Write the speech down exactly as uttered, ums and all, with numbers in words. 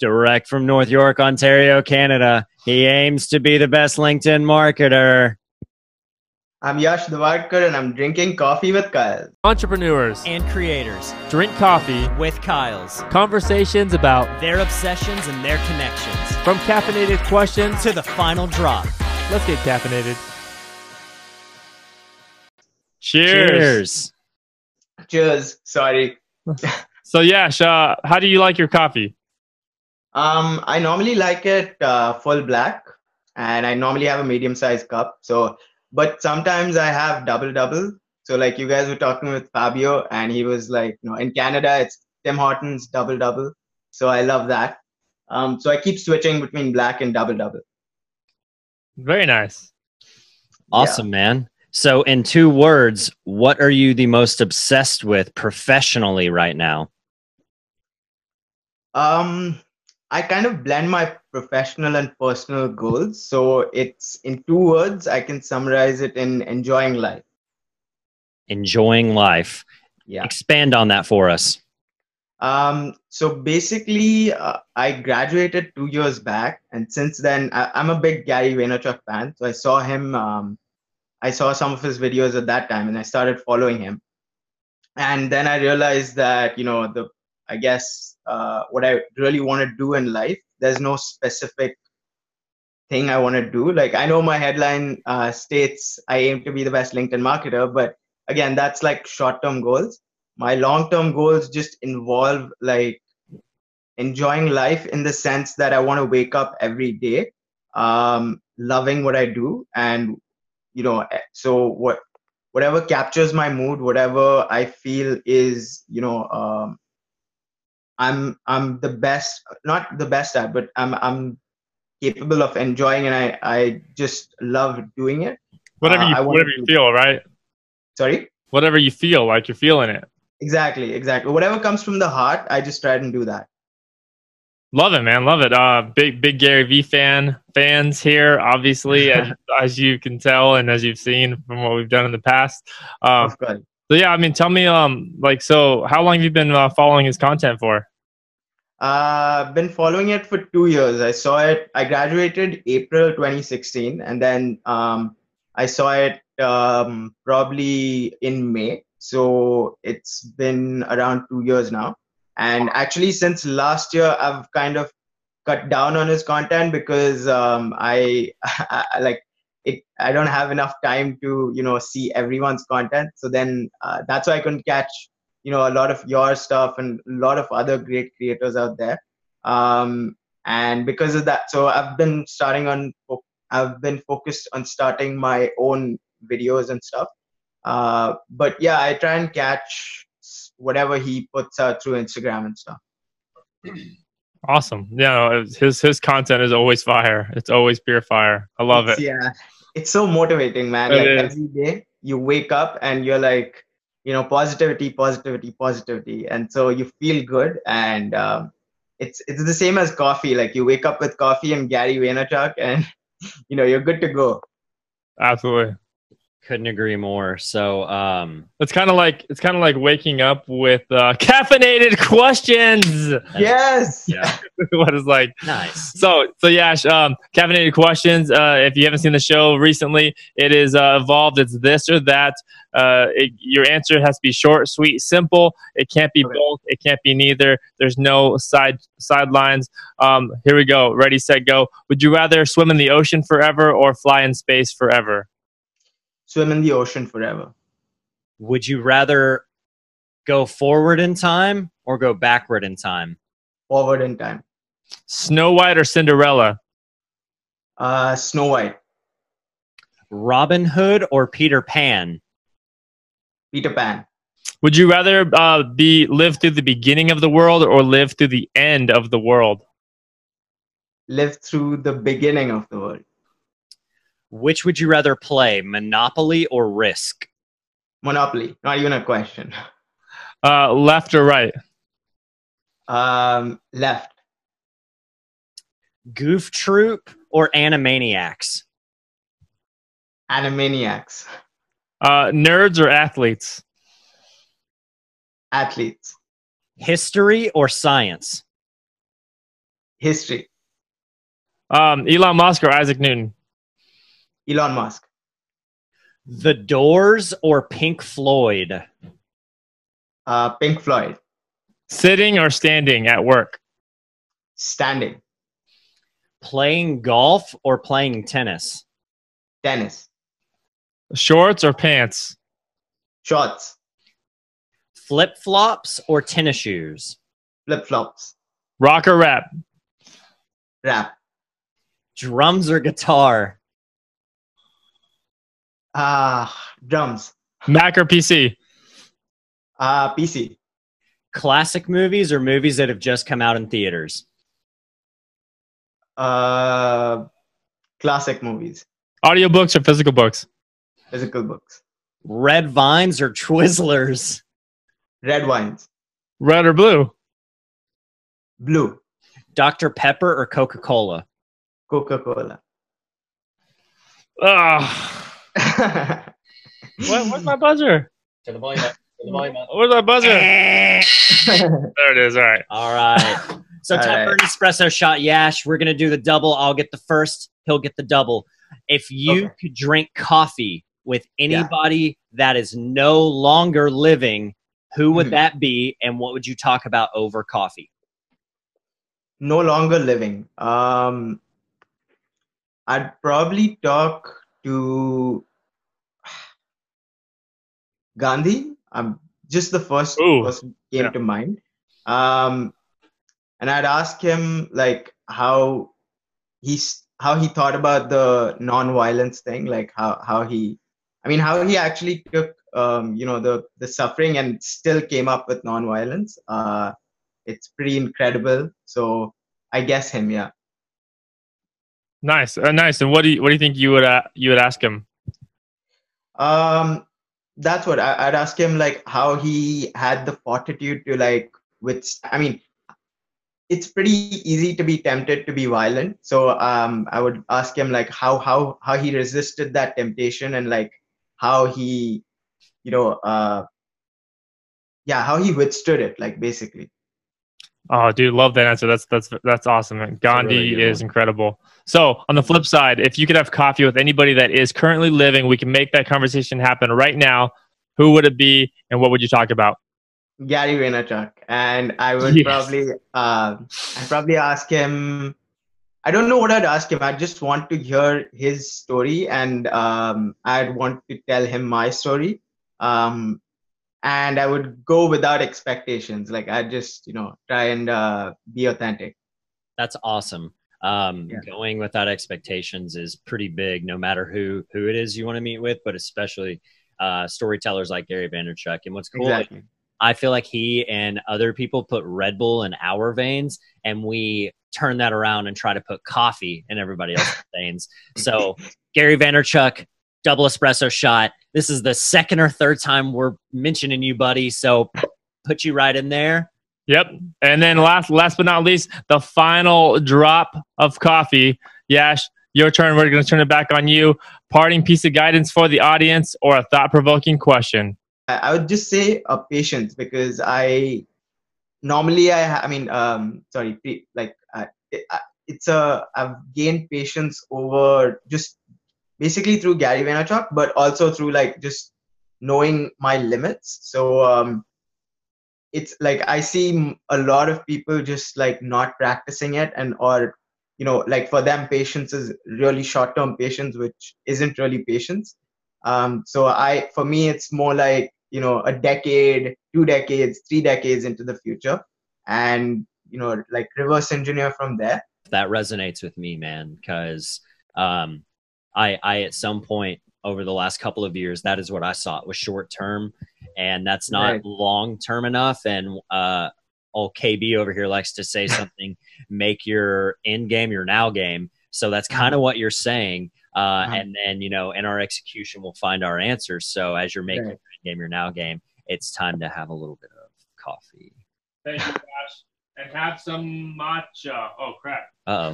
Direct from North York, Ontario, Canada. He aims to be the best LinkedIn marketer. I'm Yash Dwarker, and I'm drinking coffee with Kyle. Entrepreneurs and creators drink coffee with Kyle's. Conversations about their obsessions and their connections. From caffeinated questions to the final drop. Let's get caffeinated. Cheers. Cheers. Cheers. Sorry. So Yash, uh, how do you like your coffee? Um, I normally like it uh, full black, and I normally have a medium-sized cup. So, but sometimes I have double-double. So like you guys were talking with Fabio, and he was like, you know, in Canada, it's Tim Hortons double-double. So I love that. Um, so I keep switching between black and double-double. Very nice. Awesome, yeah. Man. So in two words, what are you the most obsessed with professionally right now? Um, I kind of blend my professional and personal goals. So it's in two words, I can summarize it in enjoying life. Enjoying life. Yeah. Expand on that for us. Um, so basically, uh, I graduated two years back. And since then, I, I'm a big Gary Vaynerchuk fan. So I saw him... Um, I saw some of his videos at that time, and I started following him. And then I realized that, you know, the I guess uh, what I really want to do in life, there's no specific thing I want to do. Like, I know my headline uh, states I aim to be the best LinkedIn marketer, but again, that's like short-term goals. My long-term goals just involve like enjoying life in the sense that I want to wake up every day, um, loving what I do, and you know, so what, whatever captures my mood, whatever I feel is, you know, um, I'm, I'm the best, not the best at, but I'm, I'm capable of enjoying, and I, I just love doing it. Whatever you, uh, whatever you feel, right? Sorry? Whatever you feel, like you're feeling it. Exactly. Exactly. Whatever comes from the heart, I just try and do that. Love it, man. Love it. Uh, big, big Gary V fan fans here, obviously, as, as you can tell, and as you've seen from what we've done in the past. Um, so yeah, I mean, tell me, um, like, so how long have you been uh, following his content for? Uh, been following it for two years. I saw it. I graduated April twenty sixteen, and then um, I saw it um, probably in May. So it's been around two years now. And actually, since last year, I've kind of cut down on his content because um, I, I like it. I don't have enough time to, you know, see everyone's content. So then uh, that's why I couldn't catch, you know, a lot of your stuff and a lot of other great creators out there. Um, and because of that, so I've been starting on. I've been focused on starting my own videos and stuff. Uh, but yeah, I try and catch whatever he puts out through Instagram and stuff. Awesome. Yeah, his his content is always fire. It's always pure fire. I love it's, it. Yeah, it's so motivating, man. It like is. Every day you wake up and you're like, you know, positivity, positivity, positivity, and so you feel good. And um, it's it's the same as coffee. Like you wake up with coffee and Gary Vaynerchuk, and you know you're good to go. Absolutely. Couldn't agree more. So um, it's kind of like it's kind of like waking up with uh, caffeinated questions. Yes. Yeah. What is like nice. So so Yash, um, caffeinated questions. Uh, if you haven't seen the show recently, it is uh, evolved. It's this or that. Uh, it, your answer has to be short, sweet, simple. It can't be okay. Both. It can't be neither. There's no side sidelines. Um, here we go. Ready, set, go. Would you rather swim in the ocean forever or fly in space forever? Swim in the ocean forever. Would you rather go forward in time or go backward in time? Forward in time. Snow White or Cinderella? Uh, Snow White. Robin Hood or Peter Pan? Peter Pan. Would you rather uh, be live through the beginning of the world or live through the end of the world? Live through the beginning of the world. Which would you rather play, Monopoly or Risk? Monopoly, not even a question. Uh, left or right? Um, left. Goof Troop or Animaniacs? Animaniacs. Uh, nerds or athletes? Athletes. History or science? history? Um, Elon Musk or Isaac Newton? Elon Musk. The Doors or Pink Floyd? Uh, Pink Floyd. Sitting or standing at work? Standing. Playing golf or playing tennis? Tennis. Shorts or pants? Shorts. Flip-flops or tennis shoes? Flip-flops. Rock or rap? Rap. Drums or guitar? Uh, drums. Mac or P C? Uh, P C. Classic movies or movies that have just come out in theaters? Uh, classic movies. Audiobooks or physical books? Physical books. Red vines or Twizzlers? Red wines. Red or blue? Blue. Doctor Pepper or Coca-Cola? Coca-Cola. Ah. Uh, what, where's my buzzer? To the volume up. To the volume up. Where's my buzzer? There it is. All right. All right. So all time right. for an espresso shot, Yash. We're gonna do the double. I'll get the first. He'll get the double. If you okay. could drink coffee with anybody yeah. that is no longer living, who would mm-hmm. that be, and what would you talk about over coffee? No longer living. Um, I'd probably talk to Gandhi. Um, just the first Ooh, person came yeah. to mind. Um, and I'd ask him like how he's how he thought about the non-violence thing, like how how he, I mean, how he actually took. Um, you know, the, the suffering and still came up with nonviolence. Uh, it's pretty incredible. So I guess him, yeah. Nice, uh, nice. And what do you what do you think you would uh, you would ask him? Um, that's what I, I'd ask him, like how he had the fortitude to like with. I mean, it's pretty easy to be tempted to be violent. So um, I would ask him like how how how he resisted that temptation and like how he. You know, uh, yeah, how he withstood it, like basically. Oh, dude, love that answer. That's that's that's awesome. Man. Gandhi really is one. Incredible. So, on the flip side, if you could have coffee with anybody that is currently living, we can make that conversation happen right now. Who would it be, and what would you talk about? Gary Vaynerchuk, and I would yes. probably, uh, I'd probably ask him. I don't know what I'd ask him. I just want to hear his story, and um, I'd want to tell him my story. Um, and I would go without expectations. Like I just, you know, try and, uh, be authentic. That's awesome. Um, yeah. Going without expectations is pretty big, no matter who, who it is you want to meet with, but especially, uh, storytellers like Gary Vaynerchuk. And what's cool, exactly. I feel like he and other people put Red Bull in our veins and we turn that around and try to put coffee in everybody else's veins. So Gary Vaynerchuk, double espresso shot. This is the second or third time we're mentioning you, buddy. So put you right in there. Yep. And then last, last but not least, the final drop of coffee. Yash, your turn. We're going to turn it back on you. Parting piece of guidance for the audience or a thought-provoking question. I would just say uh, patience, because I normally, I, I mean, um, sorry, like I, I, it's a, I've gained patience over just basically through Gary Vaynerchuk, but also through like just knowing my limits. So um, it's like I see a lot of people just like not practicing it, and or you know like for them patience is really short-term patience, which isn't really patience. Um, so I for me it's more like you know a decade, two decades, three decades into the future, and you know like reverse engineer from there. That resonates with me, man, because. Um... I, I, at some point over the last couple of years, that is what I saw. It was short term, and that's not right. long term enough. And uh, old K B over here likes to say something, make your end game your now game. So that's kind of what you're saying. Uh, uh-huh. And then, you know, in our execution, we'll find our answers. So as you're making right. your end game your now game, it's time to have a little bit of coffee. Thank you, Yash. And have some matcha. Oh, crap. Uh-oh.